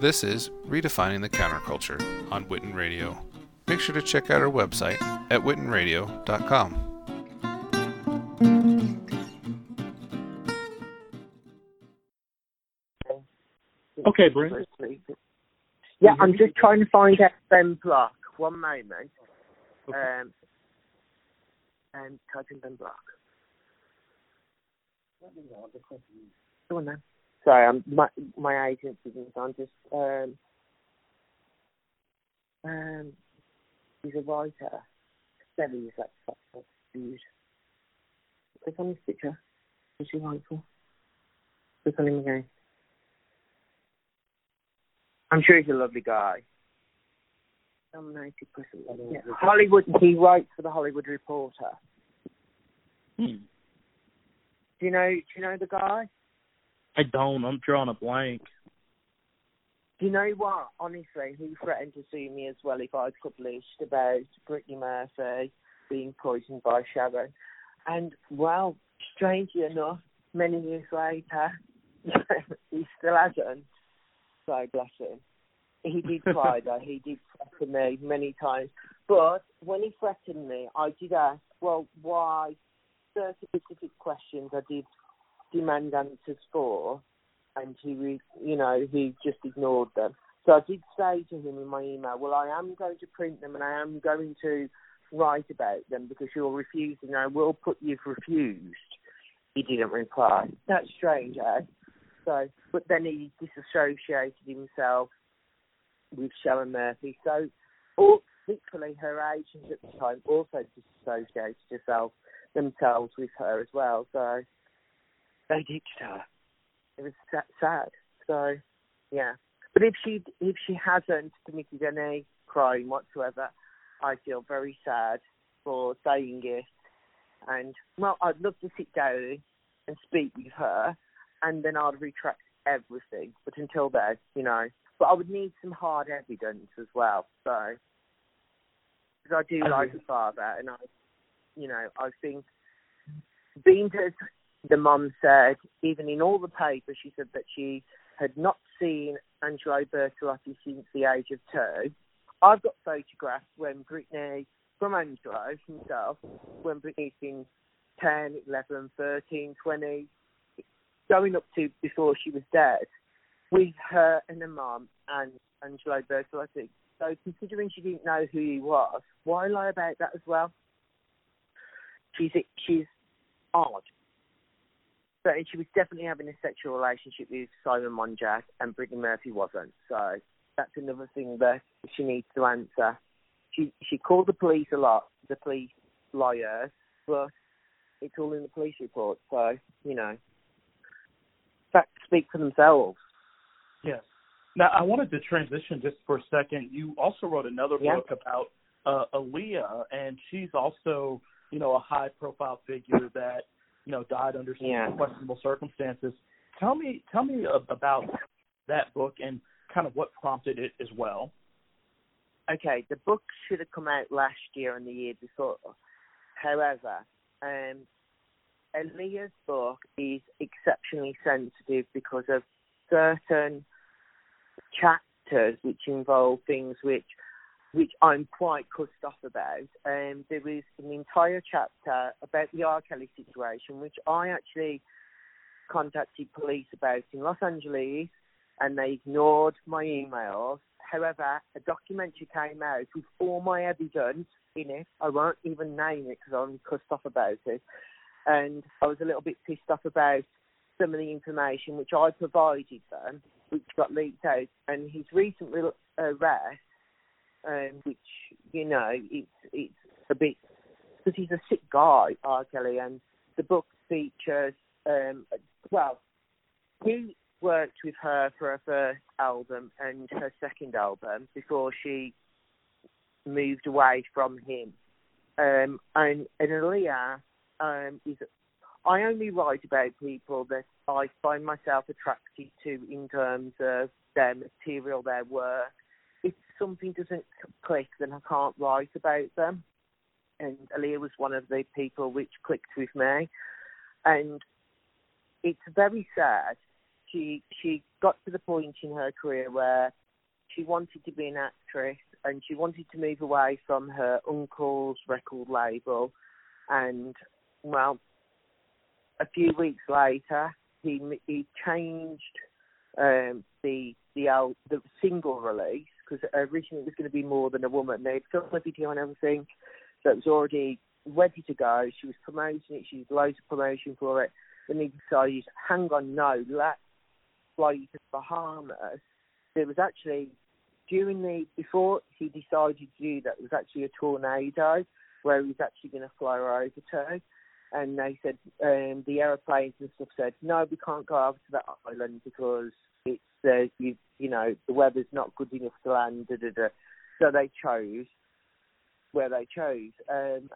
This is Redefining the Counterculture on Witten Radio. Make sure to check out our website at wittenradio.com. Okay, Brent. Yeah, I'm just trying to find Ben Block. One moment. Okay. And type in Ben Block. Go on then. Sorry, my agency is on. Just he's a writer. Seven years old. Dude. Click on his picture. Is he wonderful? Click on him again. I'm sure he's a lovely guy. Yeah. Hollywood. He writes for the Hollywood Reporter. Do you know the guy? I don't. I'm drawing a blank. Do you know what? Honestly, he threatened to sue me as well if I published about Brittany Murphy being poisoned by Sharon. And, well, strangely enough, many years later, he still hasn't. So, bless him. He did try, though. He did threaten me many times. But when he threatened me, I did ask, well, why? 30 specific questions I did demand answers for, and he just ignored them. So I did say to him in my email, well, I am going to print them and I am going to write about them because you're refusing. I will put you've refused. He didn't reply. That's strange, eh? So, but then he disassociated himself with Sharon Murphy. So, literally, her agents at the time also disassociated themselves with her as well. So, they ditched her. It was sad. So, yeah. But if she hasn't committed any crime whatsoever, I feel very sad for saying it. And, well, I'd love to sit down and speak with her, and then I'd retract everything. But until then, But I would need some hard evidence as well. So, because I do like a father, and I think being as the mum said, even in all the papers, she said that she had not seen Angelo Bertolotti since the age of 2. I've got photographs from Brittany's been 10, 11, 13, 20, going up to before she was dead, with her and her mum and Angelo Bertolotti. So considering she didn't know who he was, why lie about that as well? She's odd. But she was definitely having a sexual relationship with Simon Monjack, and Brittany Murphy wasn't. So that's another thing that she needs to answer. She called the police a lot, the police liars, but it's all in the police report. So, facts speak for themselves. Yes. Now, I wanted to transition just for a second. You also wrote another book about Aaliyah, and she's also... a high-profile figure that, died under some questionable circumstances. Tell me about that book and kind of what prompted it as well. Okay, the book should have come out last year and the year before. However, Aaliyah's book is exceptionally sensitive because of certain chapters which involve things which I'm quite cussed off about. There was an entire chapter about the R. Kelly situation, which I actually contacted police about in Los Angeles, and they ignored my emails. However, a documentary came out with all my evidence in it. I won't even name it because I'm cussed off about it. And I was a little bit pissed off about some of the information which I provided them, which got leaked out. And his recent arrest, which, it's a bit... Because he's a sick guy, R. Kelly, and the book features... he worked with her for her first album and her second album before she moved away from him. And Aaliyah is... I only write about people that I find myself attracted to in terms of their material, their work. If something doesn't click, then I can't write about them. And Aaliyah was one of the people which clicked with me. And it's very sad she got to the point in her career where she wanted to be an actress and she wanted to move away from her uncle's record label. And, well, a few weeks later, he changed the single release, because originally it was going to be More Than a Woman. They'd filmed the video and everything, so it was already ready to go. She was promoting it. She did loads of promotion for it. Then he decided, hang on, no, let's fly you to the Bahamas. There was actually, before he decided to do that, it was actually a tornado where he was actually going to fly her over to. And they said, the aeroplanes and stuff said, no, we can't go over to that island because it's, the weather's not good enough to land, da, da, da. So they chose where they chose. And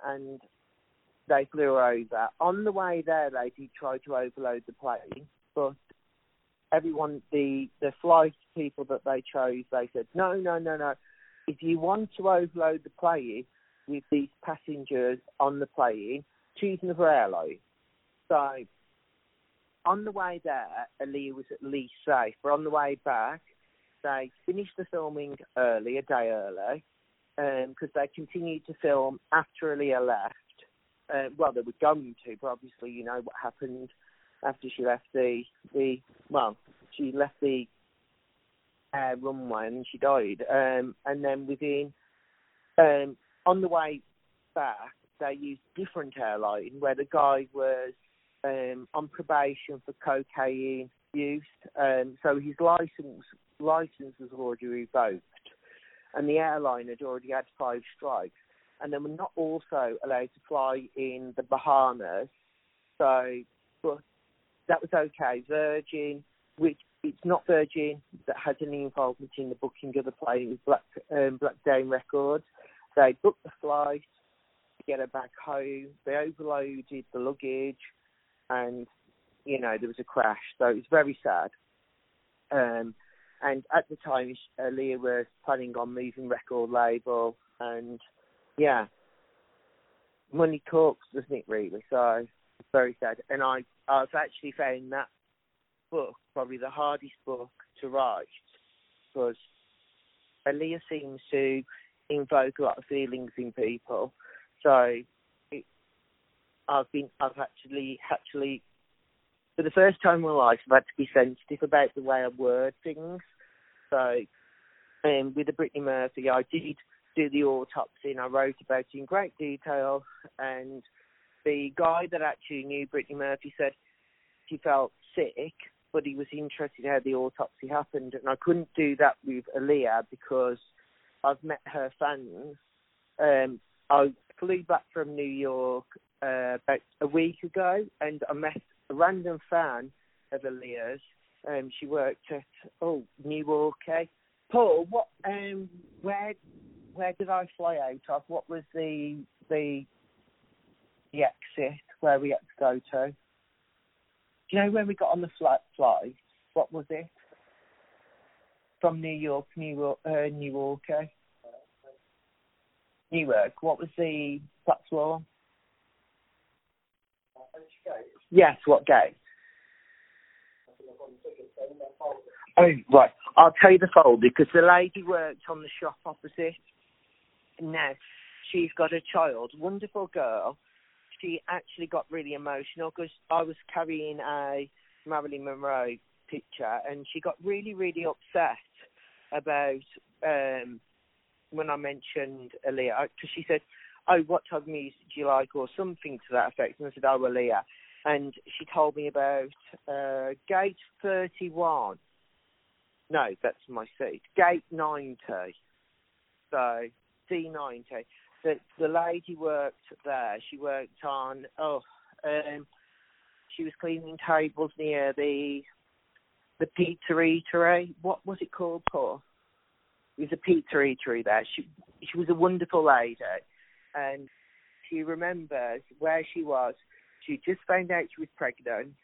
they flew her over. On the way there, they did try to overload the plane, but everyone, the flight people that they chose, they said, no. If you want to overload the plane with these passengers on the plane, choose another airline. So on the way there, Aaliyah was at least safe. But on the way back, they finished the filming early, a day early, because they continued to film after Aaliyah left. Well, they were going to, but obviously you know what happened after she left the runway and she died. And then on the way back, they used different airline where the guy was on probation for cocaine use. So his license was already revoked, and the airline had already had 5 strikes. And they were not also allowed to fly in the Bahamas. So, but that was okay. Virgin, which it's not Virgin that had any involvement in the booking of the plane. It was Black Down Records. They booked the flight to get her back home. They overloaded the luggage and, there was a crash. So it was very sad. And at the time, Aaliyah was planning on moving record label and... yeah, money talks, doesn't it, really? So it's very sad. And I've actually found that book probably the hardest book to write, because Aaliyah seems to invoke a lot of feelings in people. So I've actually for the first time in my life, I've had to be sensitive about the way I word things. So with the Brittany Murphy, I did do the autopsy, and I wrote about it in great detail, and the guy that actually knew Brittany Murphy said she felt sick, but he was interested in how the autopsy happened. And I couldn't do that with Aaliyah because I've met her fans. I flew back from New York about a week ago, and I met a random fan of Aaliyah's. She worked at New York. Okay. Paul, what where did I fly out of? What was the exit where we had to go to? Do you know when we got on the flight? What was it? From New York, Newark. What was the platform? Yes, what gate? Oh, right. I'll tell you the folder, because the lady worked on the shop opposite. Now, she's got a child, wonderful girl. She actually got really emotional because I was carrying a Marilyn Monroe picture, and she got really, really upset about when I mentioned Aaliyah, because she said, "Oh, what type of music do you like?" or something to that effect. And I said, "Oh, Aaliyah." And she told me about gate 31. No, that's my seat. Gate 90. So, C90. The lady worked there. She worked on, she was cleaning tables near the pizza eatery. What was it called, Paul? It was a pizza eatery there. She was a wonderful lady. And she remembers where she was. She just found out she was pregnant,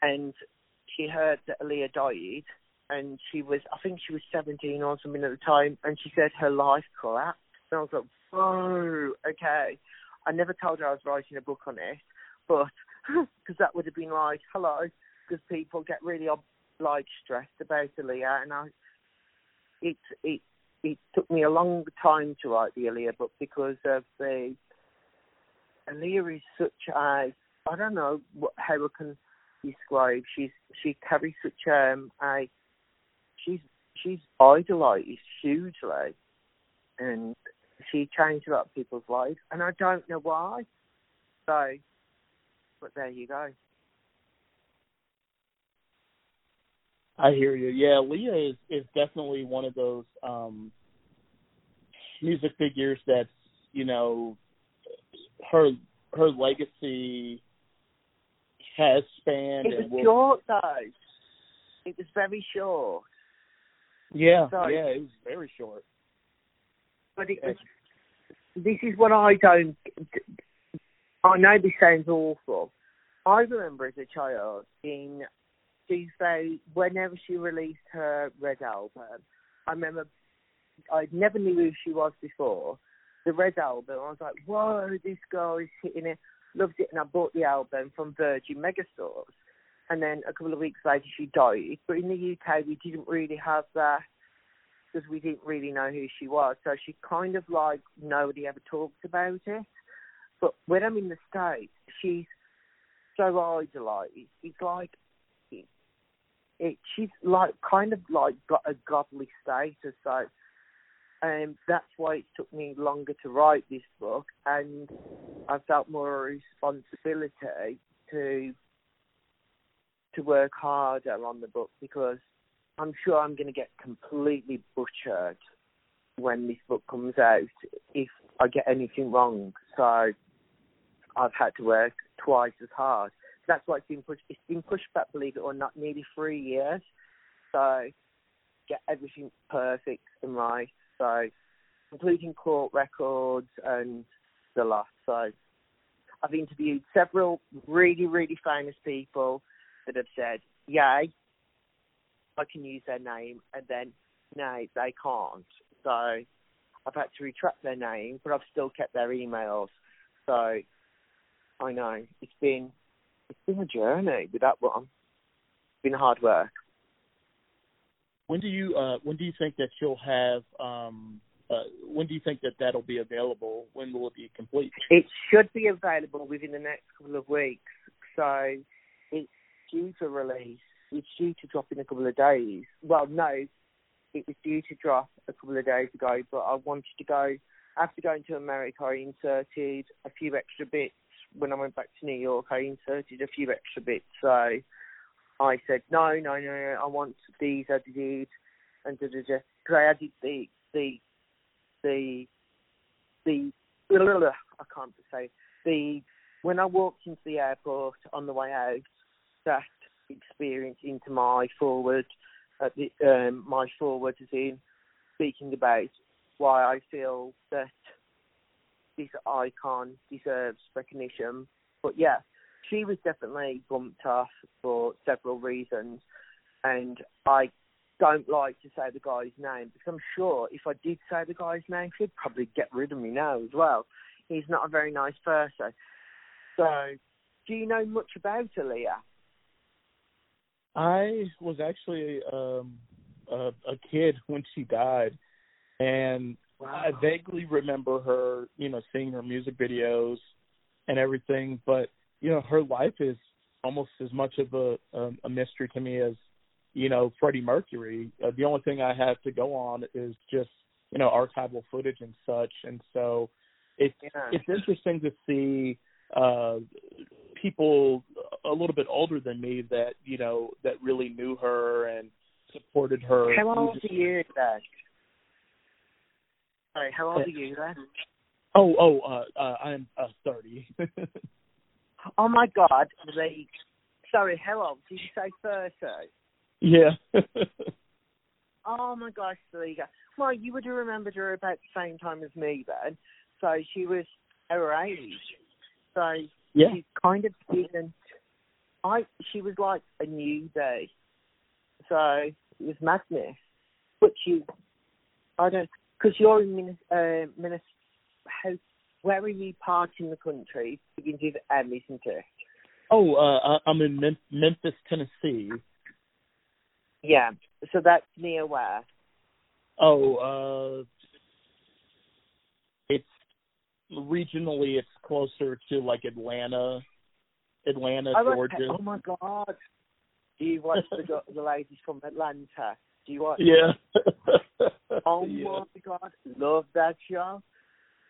and she heard that Aaliyah died, and I think she was 17 or something at the time, and she said her life collapsed. And I was like, whoa, okay. I never told her I was writing a book on it, but because that would have been like, hello, because people get really like stressed about Aaliyah, and it took me a long time to write the Aaliyah book because of the Aaliyah is such a, I don't know how I can describe. She carries such she's idolised hugely, and she changed a lot of people's lives, and I don't know why. So, but there you go. I hear you. Yeah, Aaliyah is definitely one of those music figures that's, you know, her legacy has spanned. It was short, though. It was very short. Yeah, so, yeah, it was very short. But it was, this is what I don't... I know this sounds awful. I remember as a child in... whenever she released her Red album, I remember I never knew who she was before. The Red album, I was like, whoa, this girl is hitting it. Loved it, and I bought the album from Virgin Megasource. And then a couple of weeks later, she died. But in the UK, we didn't really have that because we didn't really know who she was. So she kind of like, nobody ever talked about it. But when I'm in the States, she's so idolised. It's like, she's like kind of like got a godly status, so that's why it took me longer to write this book, and I felt more a responsibility to work harder on the book, because I'm sure I'm going to get completely butchered when this book comes out if I get anything wrong. So I've had to work twice as hard. That's why it's been pushed. It's been pushed back, believe it or not, nearly 3 years. So get everything perfect and right. So including court records and the lot. So I've interviewed several really, really famous people that have said, "Yay, I can use their name," and then no, they can't. So I've had to retract their name, but I've still kept their emails. So I know it's been a journey with that one. It's been hard work. When do you think that you'll have? When do you think that'll be available? When will it be complete? It should be available within the next couple of weeks. So it's due for release. It's due to drop in a couple of days. Well, no, it was due to drop a couple of days ago, but I wanted to go. After going to America, I inserted a few extra bits. When I went back to New York, I inserted a few extra bits. So I said, no, I want these edited, and because I added I can't say when I walked into the airport on the way out, that experience into my forward, at the my forward is in speaking about why I feel that this icon deserves recognition. But yeah, she was definitely bumped off for several reasons, and I don't like to say the guy's name because I'm sure if I did say the guy's name, he'd probably get rid of me now as well. He's not a very nice person. So, do you know much about Aaliyah? I was actually a kid when she died, and wow. I vaguely remember her, you know, seeing her music videos and everything, but, you know, her life is almost as much of a mystery to me as, you know, Freddie Mercury. The only thing I have to go on is just, you know, archival footage and such. And so it's interesting to see people a little bit older than me that, you know, that really knew her and supported her. How old are you, Zach? Sorry, how old are you then? I'm 30. Oh my God! Sorry, how old? Did you say 30? Yeah. Oh my gosh, Aaliyah. Well, you would have remembered her about the same time as me then. So she was her age. So yeah. She kind of didn't. She was like a newbie. So it was madness. But because you're in Minnesota, where are you part in the country? Begins with M, isn't it? Oh, I'm in Memphis, Tennessee. Yeah, so that's near where? Oh, it's regionally, it's closer to like Atlanta, Georgia. Oh my God! Do you watch the ladies from Atlanta? Do you watch? Yeah. My God, love that show.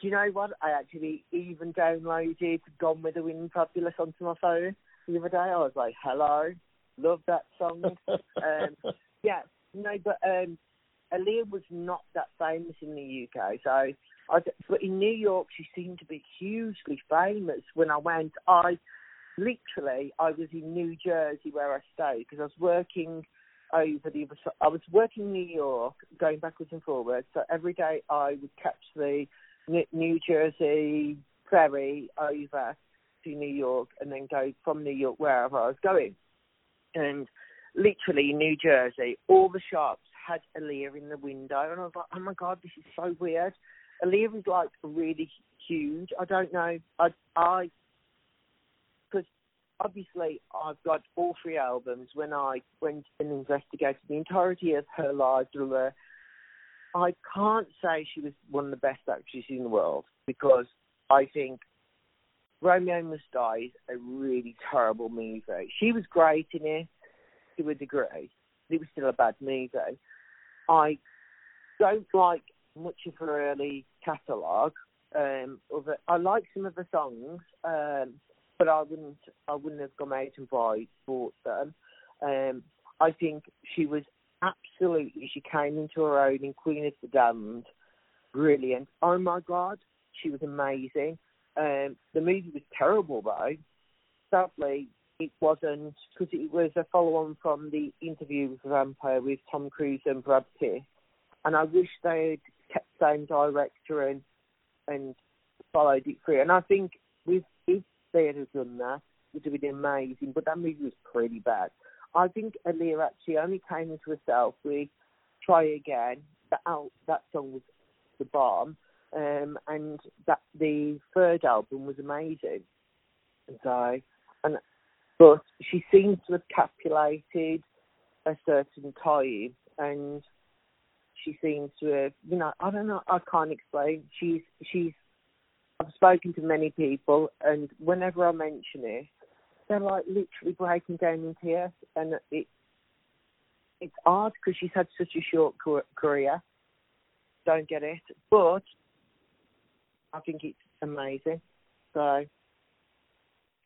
Do you know what? I actually even downloaded Gone with the Wind Fabulous onto my phone the other day. I was like, hello, love that song. Yeah, no, but Aaliyah was not that famous in the UK. But in New York, she seemed to be hugely famous. When I went, I was in New Jersey where I stayed because I was working over the other side. I was working New York, going backwards and forwards. So every day I would catch the New Jersey ferry over to New York and then go from New York wherever I was going. And literally New Jersey, all the shops had Aaliyah in the window. And I was like, oh, my God, this is so weird. Aaliyah is, like, really huge. I don't know. Because obviously I've got all three albums. When I went and investigated the entirety of her library, I can't say she was one of the best actresses in the world because I think Romeo Must Die is a really terrible movie. She was great in it to a degree. It was still a bad movie. I don't like much of her early catalogue. I like some of the songs, but I wouldn't have gone out and bought them. I think she was absolutely, she came into her own in Queen of the Damned. Brilliant. Oh my God, she was amazing. The movie was terrible though. Sadly, it wasn't, because it was a follow-on from the Interview with the Vampire with Tom Cruise and Brad Pitt. And I wish they had kept the same director and followed it through. And I think if they had done that, it would have been amazing. But that movie was pretty bad. I think Aaliyah actually only came into herself with Try Again. That song was the bomb. And that the third album was amazing. But she seems to have capitulated a certain time, and she seems to have, you know, I don't know, I can't explain. I've spoken to many people, and whenever I mention it, they're like literally breaking down in tears, and it's hard because she's had such a short career. Don't get it, but I think it's amazing. So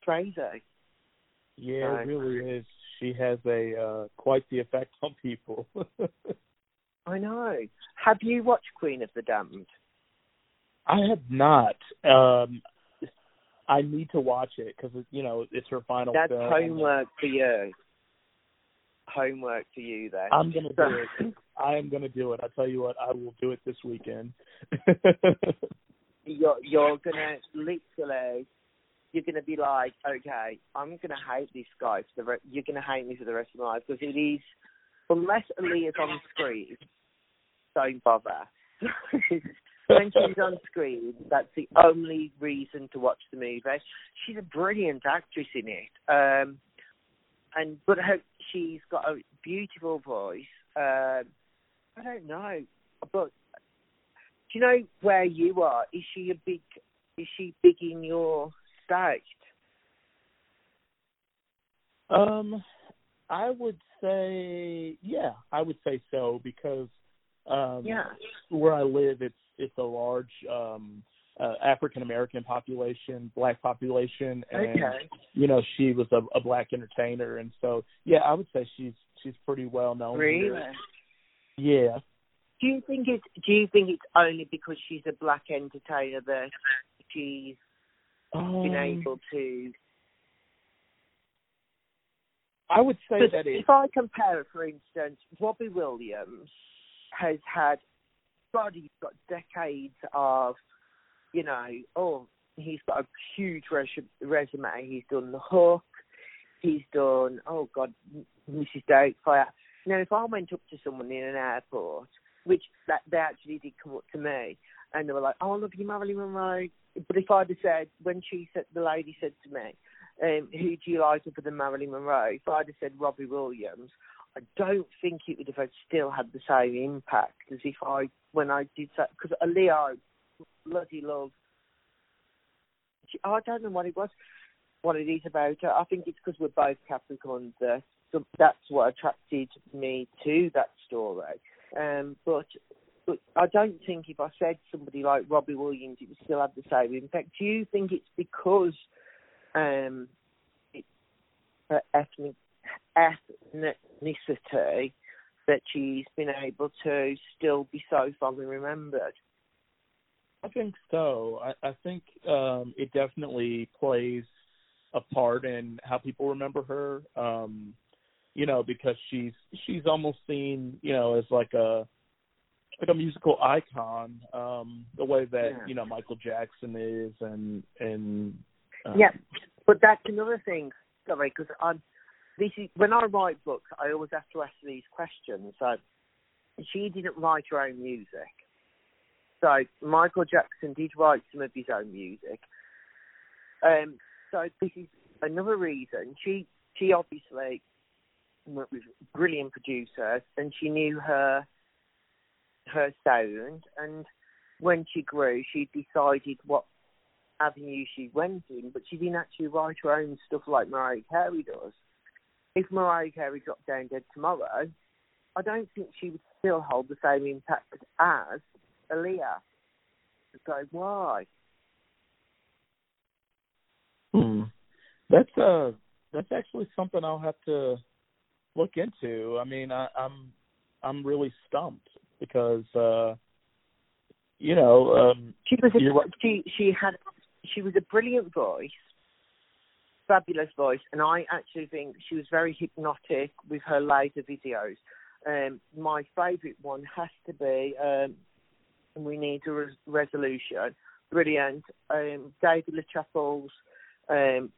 crazy. Yeah, it really is. She has quite the effect on people. I know. Have you watched Queen of the Damned? I have not. I need to watch it because, you know, it's her final film. That's homework for you. Homework for you, then. I'm going to do it. I am going to do it. I tell you what, I will do it this weekend. You're going to literally... You're going to be like, okay, I'm going to hate this guy. You're going to hate me for the rest of my life because it is, unless Aaliyah's on screen, don't bother. When she's on screen, that's the only reason to watch the movie. She's a brilliant actress in it, she's got a beautiful voice. I don't know, but do you know where you are? Is she big in your state? I would say, yeah, I would say so because where I live, it's a large African American population, black population, and you know, she was a black entertainer, and so yeah, I would say she's pretty well known. Really? Yeah. Do you think it's only because she's a black entertainer that she's been able to? I would say that if I compare it, for instance, Robbie Williams has had, God, he's got decades of, you know, he's got a huge resume. He's done The Hook. He's done, Mrs. Doubtfire. Now, if I went up to someone in an airport, which they actually did come up to me, and they were like, oh, I love you, Marilyn Monroe. But if I'd have said, when the lady said to me, who do you like other than Marilyn Monroe? If I'd have said Robbie Williams, I don't think it would have still had the same impact as if when I did that, because Aaliyah, bloody love. I don't know what it is about her. I think it's because we're both Capricorns. So that's what attracted me to that story. But I don't think if I said somebody like Robbie Williams, it would still have the same impact. Do you think it's because it's her ethnicity that she's been able to still be so fondly remembered? I think so. I think it definitely plays a part in how people remember her, because she's almost seen, as like a musical icon, the way that, Michael Jackson is and yeah, but that's another thing, sorry, because when I write books, I always have to ask these questions. So she didn't write her own music. So Michael Jackson did write some of his own music. So this is another reason. She obviously worked with brilliant producers, and she knew her sound. And when she grew, she decided what avenue she went in, but she didn't actually write her own stuff like Mariah Carey does. If Mariah Carey dropped down dead tomorrow, I don't think she would still hold the same impact as Aaliyah. So why? That's actually something I'll have to look into. I mean, I'm really stumped because she was a brilliant voice, fabulous voice, and I actually think she was very hypnotic with her later videos. My favourite one has to be We Need a Resolution. Brilliant. David LaChapelle's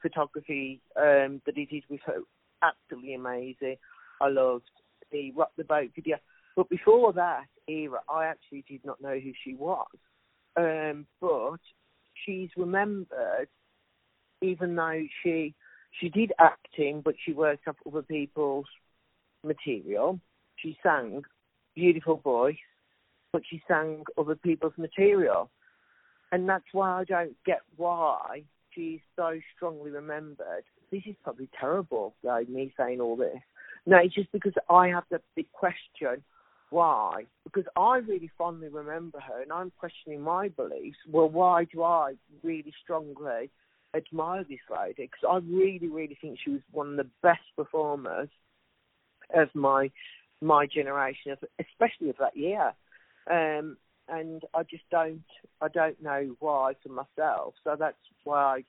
photography that he did with her, absolutely amazing. I loved the Rock the Boat video. But before that era, I actually did not know who she was. But she's remembered, even though she did acting, but she worked up other people's material. She sang, beautiful voice, but she sang other people's material. And that's why I don't get why she's so strongly remembered. This is probably terrible, like me saying all this. No, it's just because I have the big question, why? Because I really fondly remember her, and I'm questioning my beliefs. Well, why do I really strongly admire this lady? Because I really, really think she was one of the best performers of my generation, especially of that year. And I just don't know why for myself. So that's why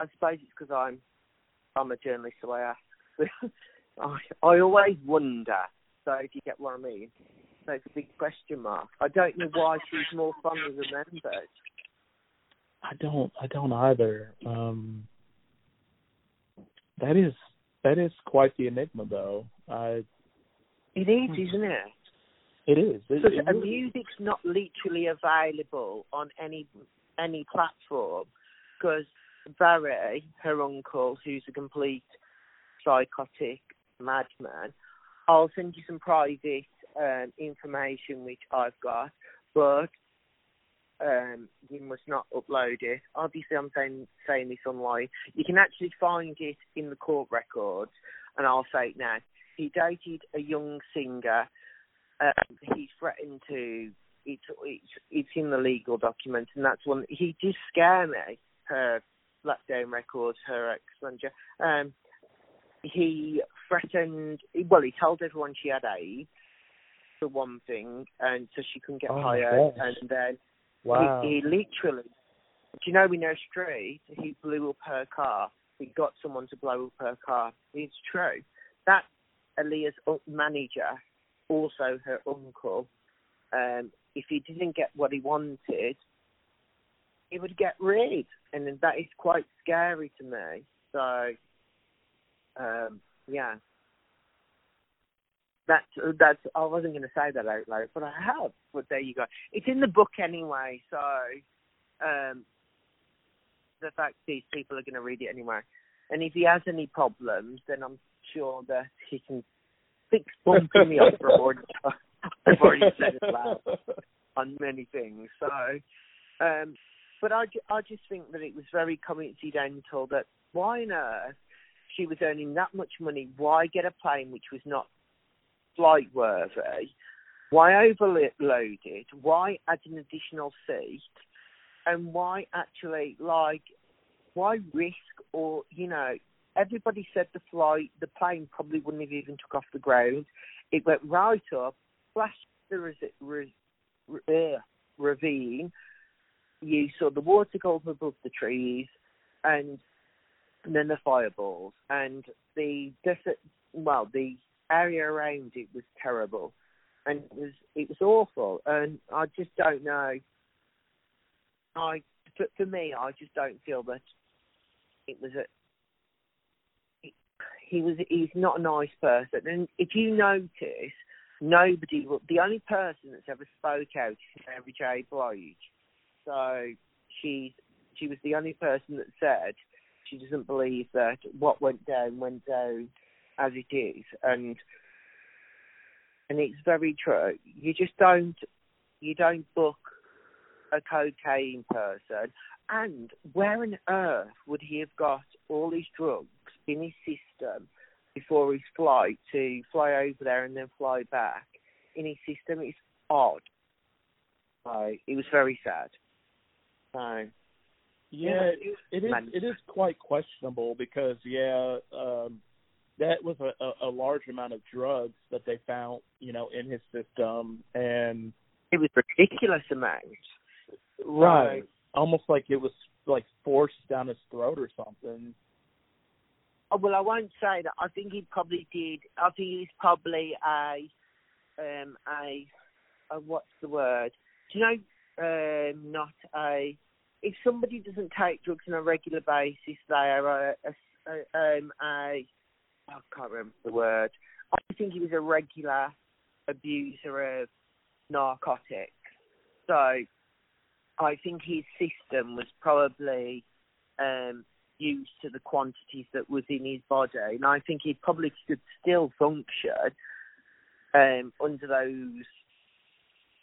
I suppose it's because I'm a journalist, so I ask. I always wonder, so if you get what I mean. So it's a big question mark. I don't know why she's more fondly remembered. I don't either. That is quite the enigma, though. It is, isn't it? It is. Because music's not literally available on any platform, because Barry, her uncle, who's a complete psychotic madman, I'll send you some private information which I've got, but you must not upload it. Obviously, I'm saying this online. You can actually find it in the court records, and I'll say it now. He dated a young singer. He threatened to. It's in the legal documents, and that's one. He did scare me. Her Blackdown Records, her ex-manager. He threatened. Well, he told everyone she had AIDS, for one thing, and so she couldn't get hired. And then he literally. Do you know in her street he blew up her car? He got someone to blow up her car. It's true. That Aaliyah's manager. Also her uncle, if he didn't get what he wanted, he would get rid. And that is quite scary to me. So, yeah. That's. I wasn't going to say that out loud, but I have. But there you go. It's in the book anyway, so the fact is people are going to read it anyway. And if he has any problems, then I'm sure that he can fix bumping me up board. I've already said it loud on many things. So, but I just think that it was very coincidental that why on earth she was earning that much money? Why get a plane which was not flight worthy? Why overload it? Why add an additional seat? And why actually, like, why risk or, you know, everybody said the flight, the plane probably wouldn't have even took off the ground. It went right up, flashed the ravine. You saw the water go up above the trees and then the fireballs. And the desert, well, the area around it was terrible. And it was awful. And I just don't know. For me, I just don't feel that it was he's not a nice person. And if you notice, the only person that's ever spoke out is Mary J. Blige. So she was the only person that said she doesn't believe that what went down as it is. And it's very true. You just don't book a cocaine person. And where on earth would he have got all his drugs in his system before his flight to fly over there and then fly back? In his system, it's odd. So it was very sad. So yeah, it is quite questionable because that was a large amount of drugs that they found, you know, in his system, and it was a ridiculous amount. Right. Almost like it was like forced down his throat or something. Oh, well, I won't say that. I think he probably did. I think he's probably a what's the word? Do you know, not a, if somebody doesn't take drugs on a regular basis, they are I can't remember the word. I think he was a regular abuser of narcotics. So I think his system was probably used to the quantities that was in his body. And I think he probably could still function under those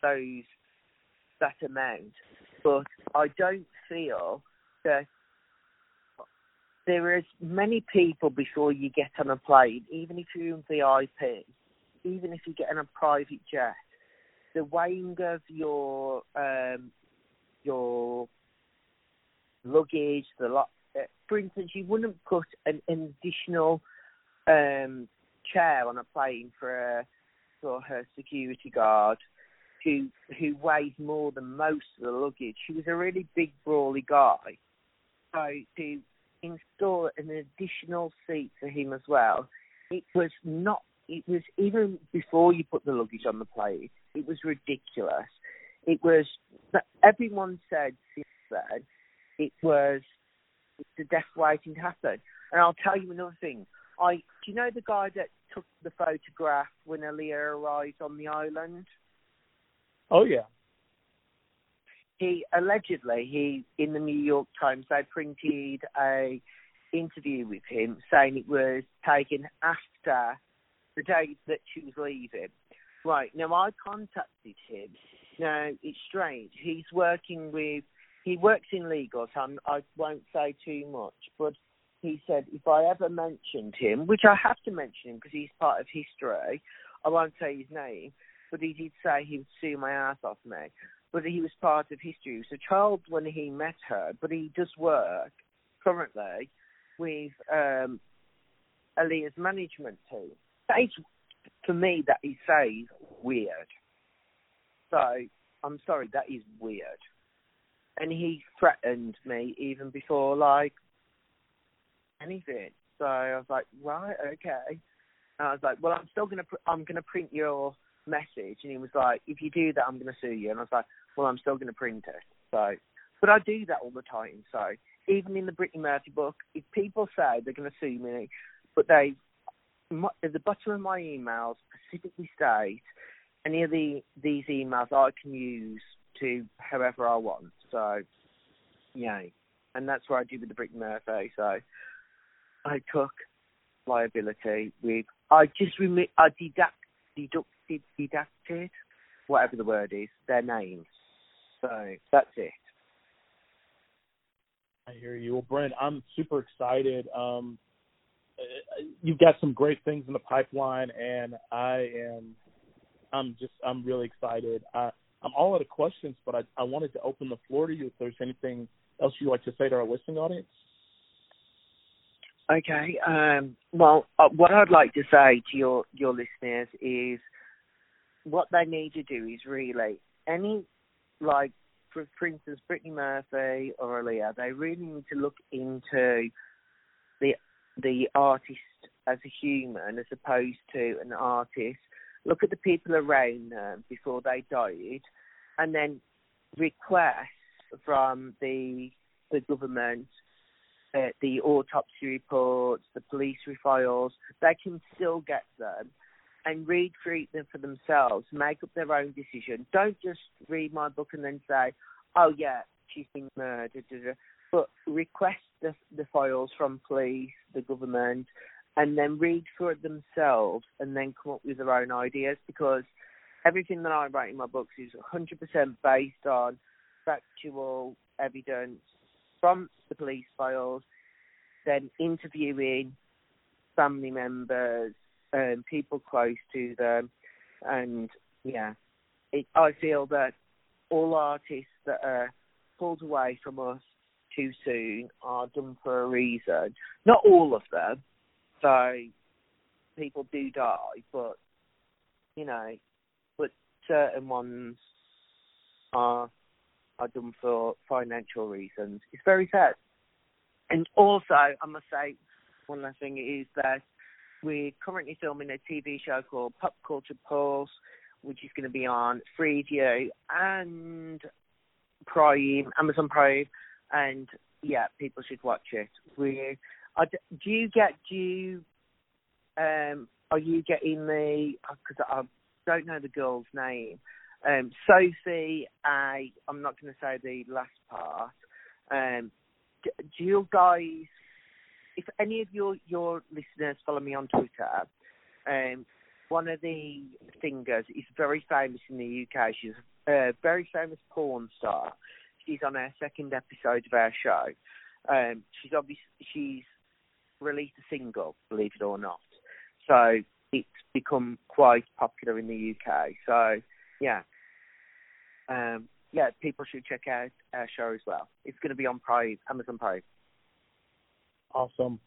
that amount. But I don't feel that there is many people before you get on a plane, even if you're in VIP, even if you get on a private jet, the weighing of your luggage, the lot. For instance, you wouldn't put an additional chair on a plane for her security guard, who weighs more than most of the luggage. She was a really big, brawly guy, so to install an additional seat for him as well, it was not. It was even before you put the luggage on the plane. It was ridiculous. It was, everyone said since then, it's the death waiting to happen. And I'll tell you another thing. Do you know the guy that took the photograph when Aaliyah arrived on the island? Oh, yeah. He allegedly, in the New York Times, they printed a interview with him saying it was taken after the day that she was leaving. Right, now I contacted him. Now, it's strange. He works in legal, so I won't say too much, but he said if I ever mentioned him, which I have to mention him because he's part of history, I won't say his name, but he did say he would sue my ass off me. But he was part of history. He was a child when he met her, but he does work currently with Aaliyah's management team. For me, that he says weird. So I'm sorry, that is weird. And he threatened me even before like anything. So I was like, right, okay. And I was like, well, I'm gonna print your message. And he was like, if you do that, I'm gonna sue you. And I was like, well, I'm still gonna print it. So, but I do that all the time. So even in the Brittany Murphy book, if people say they're gonna sue me, but they at the bottom of my emails specifically state any of these emails I can use to however I want. So, yeah. And that's what I do with the Brick Murphy. So, I took liability with, I deducted, whatever the word is, their names. So that's it. I hear you. Well, Brent, I'm super excited. You've got some great things in the pipeline, and I'm really excited. I'm all out of questions, but I wanted to open the floor to you if there's anything else you'd like to say to our listening audience. Okay. Well, what I'd like to say to your listeners is what they need to do is really for instance, Brittany Murphy or Aaliyah, they really need to look into the artist as a human as opposed to an artist. Look at the people around them before they died, and then request from the government the autopsy reports, the police files. They can still get them and read through them for themselves, make up their own decision. Don't just read my book and then say, oh, yeah, she's been murdered, but request the files from police, the government, and then read for it themselves and then come up with their own ideas, because everything that I write in my books is 100% based on factual evidence from the police files, then interviewing family members, people close to them. And, yeah, I feel that all artists that are pulled away from us too soon are done for a reason. Not all of them. So people do die, but, but certain ones are done for financial reasons. It's very sad. And also, I must say, one last thing is that we're currently filming a TV show called Pop Culture Pulse, which is going to be on Freeview and Prime, Amazon Prime, and, yeah, people should watch it. Are you getting the, because I don't know the girl's name, Sophie, I'm not going to say the last part, do you guys, if any of your listeners follow me on Twitter, one of the singers is very famous in the UK, she's a very famous porn star, she's on our second episode of our show, she's released a single, believe it or not. So it's become quite popular in the UK. So, yeah. Yeah, people should check out our show as well. It's going to be on Amazon Prime. Awesome.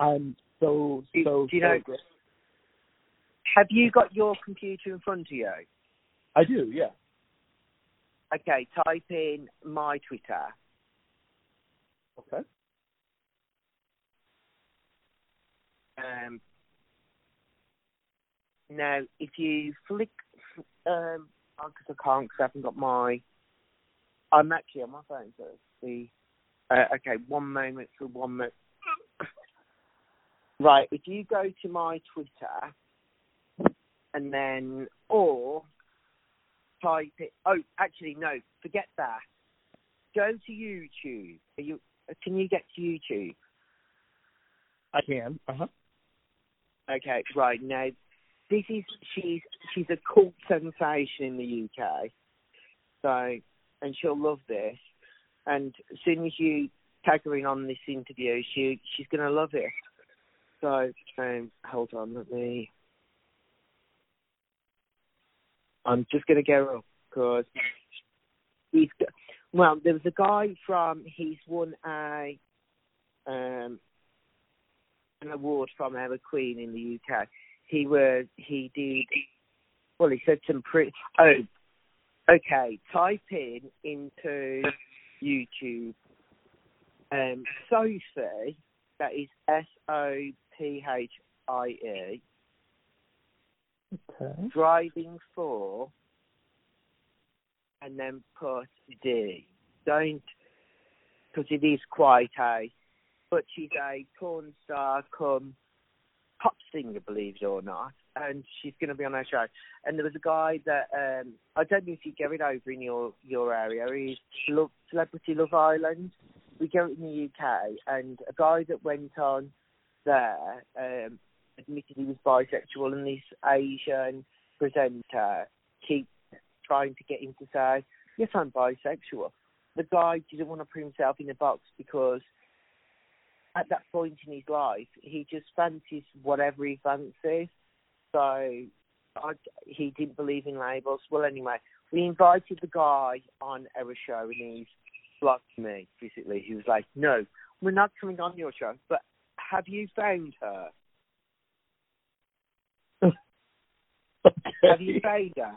I'm so do you know, so have you got your computer in front of you? I do, yeah. Okay, type in my Twitter. Okay. Now, if you flick, because I can't, because I haven't got I'm actually on my phone, so okay, one moment. Right, if you go to my Twitter, and then, or type it, oh, actually, no, forget that. Go to YouTube. Can you get to YouTube? I can, uh-huh. Okay, right, now, this is, she's a cult sensation in the UK, so, and she'll love this, and as soon as you tag her in on this interview, she's going to love it, so, hold on, I'm just going to get her up, because there was a guy he's won a, an award from our Queen in the UK. He said some pretty. Oh, okay. Type into YouTube. Sophie, that is Sophie. Okay. Driving for, and then put D. Don't, because it is quite a. But she's a porn star, pop singer, believe it or not, and she's going to be on our show. And there was a guy that I don't know if you get it over in your area. He's Celebrity Love Island. We get it in the UK, and a guy that went on there admitted he was bisexual, and this Asian presenter keeps trying to get him to say, yes, I'm bisexual. The guy didn't want to put himself in a box because at that point in his life, he just fancies whatever he fancies. So he didn't believe in labels. Well, anyway, we invited the guy on our show, and he blocked me, basically. He was like, no, we're not coming on your show, but have you found her? Okay. Have you found her?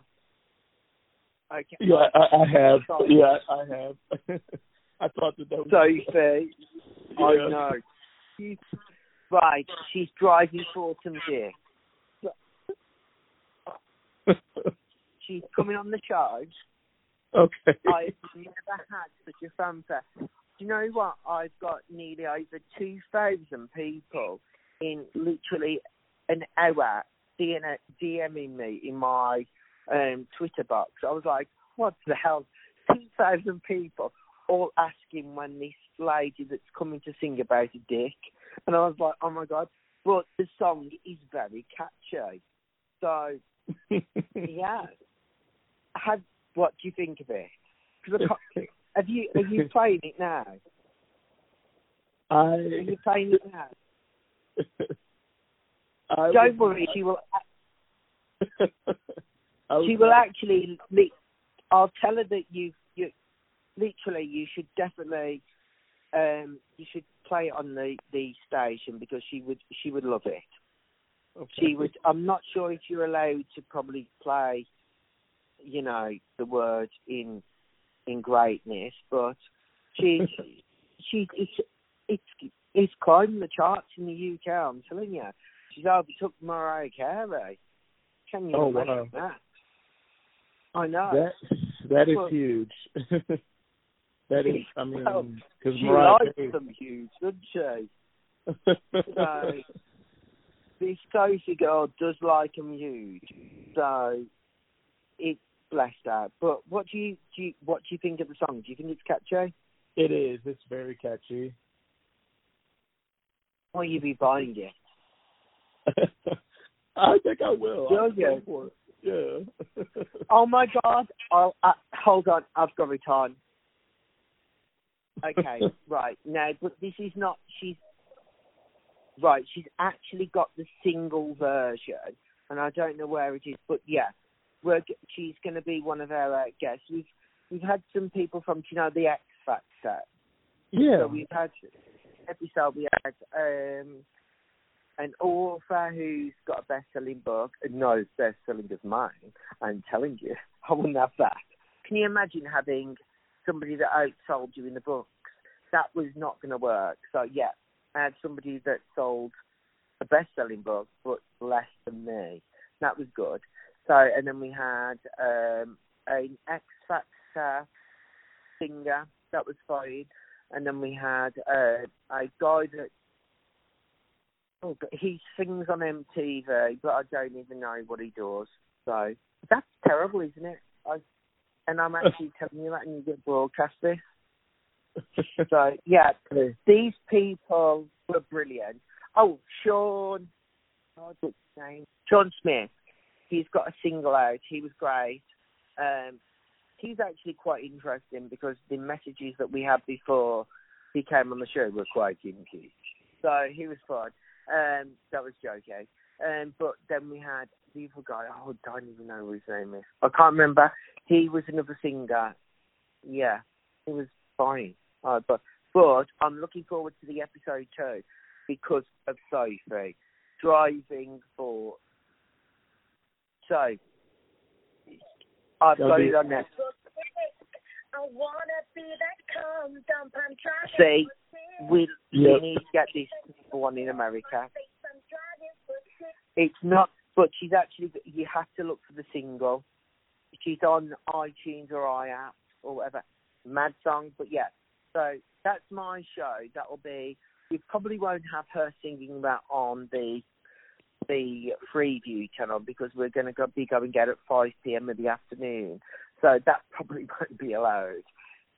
Okay. Yeah, I have. Sorry. Yeah, I have. I thought that was... Sophie. Yeah. I know. She's, right, she's driving for some dick. She's coming on the show. Okay. I've never had such a fanfare. Do you know what? I've got nearly over 2,000 people in literally an hour DMing me in my Twitter box. I was like, what the hell? 2,000 people all asking when this lady that's coming to sing about a dick. And I was like, oh my God. But the song is very catchy. So, yeah. What do you think of it? Cause are you playing it now? Are you playing it now? Don't worry, she will. She will actually. I'll tell her that you literally. You should definitely. You should play it on the station because she would love it. Okay. She would. I'm not sure if you're allowed to probably play. You know, the word in greatness, but it's climbing the charts in the UK. I'm telling you, she's overtook Mariah Carey. Can you imagine that? I know that is huge. That is, I mean, because Mariah Carey likes them huge, doesn't she? So this Sophie girl does like them huge. So it's blessed out. But what do you think of the song? Do you think it's catchy? It is. It's very catchy. Will you be buying it? I think I will. Will you? Yeah. Oh my God! Hold on. I've got it on. Okay. Right. No, but this is not. She's right. She's actually got the single version, and I don't know where it is. But yeah. She's going to be one of our guests. We've had some people from, you know, the X Factor. Yeah. So we've had an author who's got a best-selling book. No, best-selling of mine. I'm telling you, I wouldn't have that. Can you imagine having somebody that outsold you in the books? That was not going to work. So yeah, I had somebody that sold a best-selling book, but less than me. That was good. So, and then we had an X Factor singer that was fine. And then we had a guy that, he sings on MTV, but I don't even know what he does. So, that's terrible, isn't it? I'm actually telling you that, and you get broadcast this. So, yeah, these people were brilliant. Oh, Sean Smith. He's got a single out. He was great. He's actually quite interesting because the messages that we had before he came on the show were quite kinky. So he was fun. That was joking. But then we had the other guy. Oh, I don't even know what his name is. I can't remember. He was another singer. Yeah, he was fine. But I'm looking forward to the episode 2 because of Sophie driving for... So, I've got it on there. See, we need to get this one in America. It's not, but she's actually, you have to look for the single. She's on iTunes or iApp or whatever. Mad song, but yeah. So, that's my show. That will be, you probably won't have her singing that on the Freeview channel because we're going to be going out at 5 p.m. in the afternoon, so that probably won't be allowed.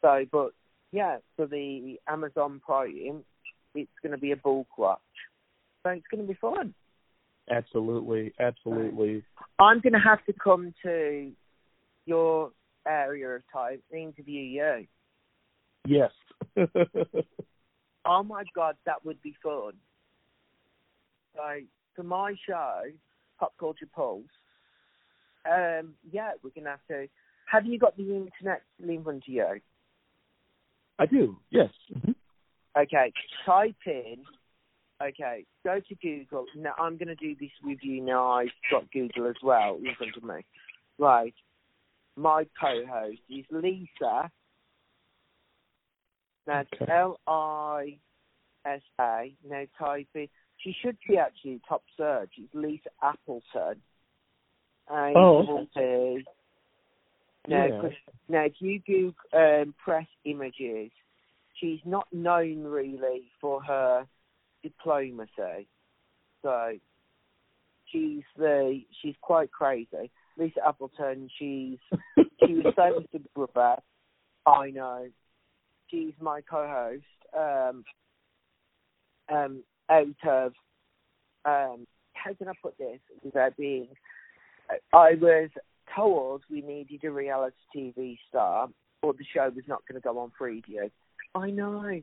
So, but yeah, for the Amazon Prime, it's going to be a bulk watch. so it's going to be fun. Absolutely, absolutely. I'm going to have to come to your area of time and interview you. Yes. Oh, my God, that would be fun. So, for my show, Pop Culture Pulse, yeah, we're going to have to. Have you got the internet in front of you? I do, yes. Mm-hmm. Okay, type in. Okay, go to Google. Now, I'm going to do this with you now. I've got Google as well in front of me. Right. My co-host is Lisa. That's okay. Lisa. Now, type in. She should be actually top search. It's Lisa Appleton. Okay. Now, if you Google press images, she's not known really for her diplomacy. So she's quite crazy. Lisa Appleton, she was so Mr. Brother. I know. She's my co-host. How can I put this without being? I was told we needed a reality TV star, or the show was not going to go on Freeview. I know.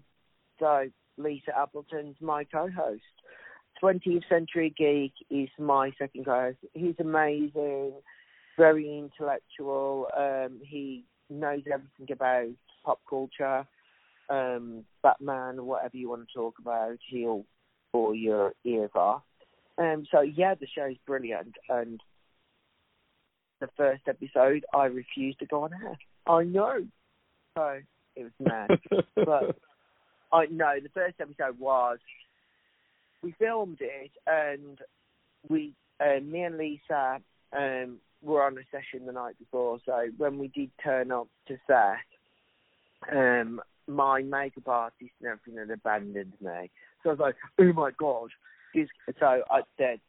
So Lisa Appleton's my co-host. 20th Century Geek is my second co-host. He's amazing, very intellectual. He knows everything about pop culture, Batman, whatever you want to talk about, he'll bore your ears off. So, yeah, the show's brilliant. And the first episode, I refused to go on air. I know. So it was mad. But I know the first episode was. We filmed it, and me and Lisa were on a session the night before. So when we did turn up to set, my makeup artist and everything had abandoned me. So I was like, oh my God! So I said,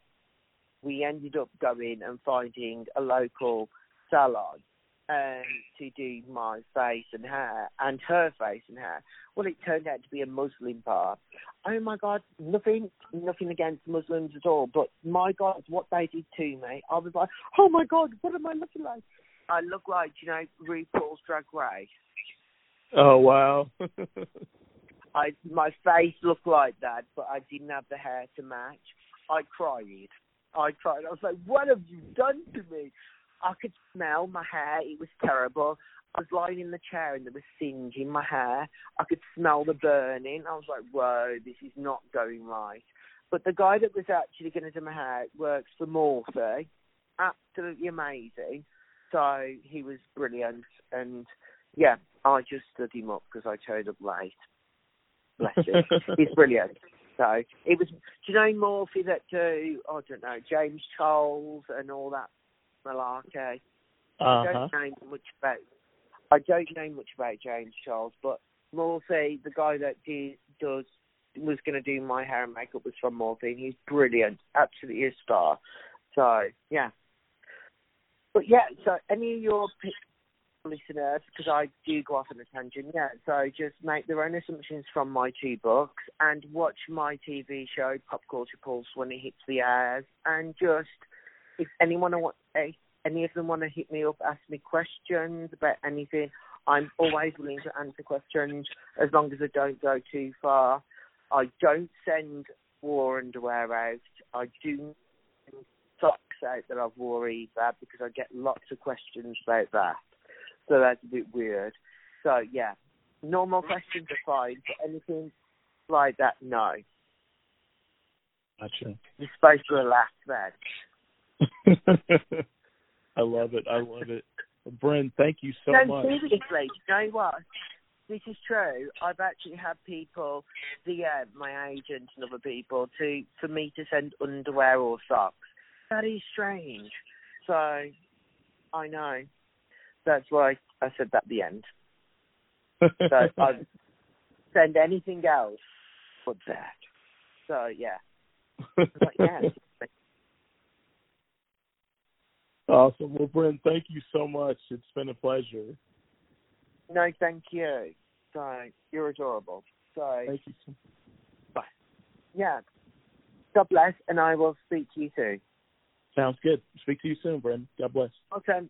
we ended up going and finding a local salon to do my face and hair, and her face and hair. Well, it turned out to be a Muslim bar. Oh my God, nothing against Muslims at all, but my God, what they did to me, I was like, oh my God, what am I looking like? I look like, RuPaul's Drag Race. Oh wow. My face looked like that, but I didn't have the hair to match. I cried. I was like, what have you done to me? I could smell my hair. It was terrible. I was lying in the chair and there was singe in my hair. I could smell the burning. I was like, whoa, this is not going right. But the guy that was actually going to do my hair works for Morphe. Absolutely amazing. So he was brilliant. And, yeah, I just stood him up because I showed up late. Bless him. He's brilliant. So it was, do you know Morphe that do, I don't know, James Charles and all that malarkey? Uh-huh. I don't know much about James Charles, but Morphe, the guy that was going to do my hair and makeup was from Morphe, and he's brilliant, absolutely a star. So, yeah. But, yeah, so any of your listeners, because I do go off on a tangent, yeah, so just make their own assumptions from my two books and watch my TV show, Pop Culture Pulse, when it hits the airs, and just, if any of them want to hit me up, ask me questions about anything, I'm always willing to answer questions as long as I don't go too far. I don't send war underwear out. I do socks out that I've wore either because I get lots of questions about that. So that's a bit weird. So, yeah, normal questions are fine, but anything like that, no. Gotcha. You're supposed to relax, man. I love it. Bryn, thank you so much. Seriously, you know what? This is true. I've actually had people DM my agent and other people for me to send underwear or socks. That is strange. So, I know. That's why I said that at the end. So I'd send anything else but that. So, yeah. But, yeah. Awesome. Well, Bryn, thank you so much. It's been a pleasure. No, thank you. So, you're adorable. So, thank you. Bye. Yeah. God bless, and I will speak to you soon. Sounds good. Speak to you soon, Bryn. God bless. Awesome.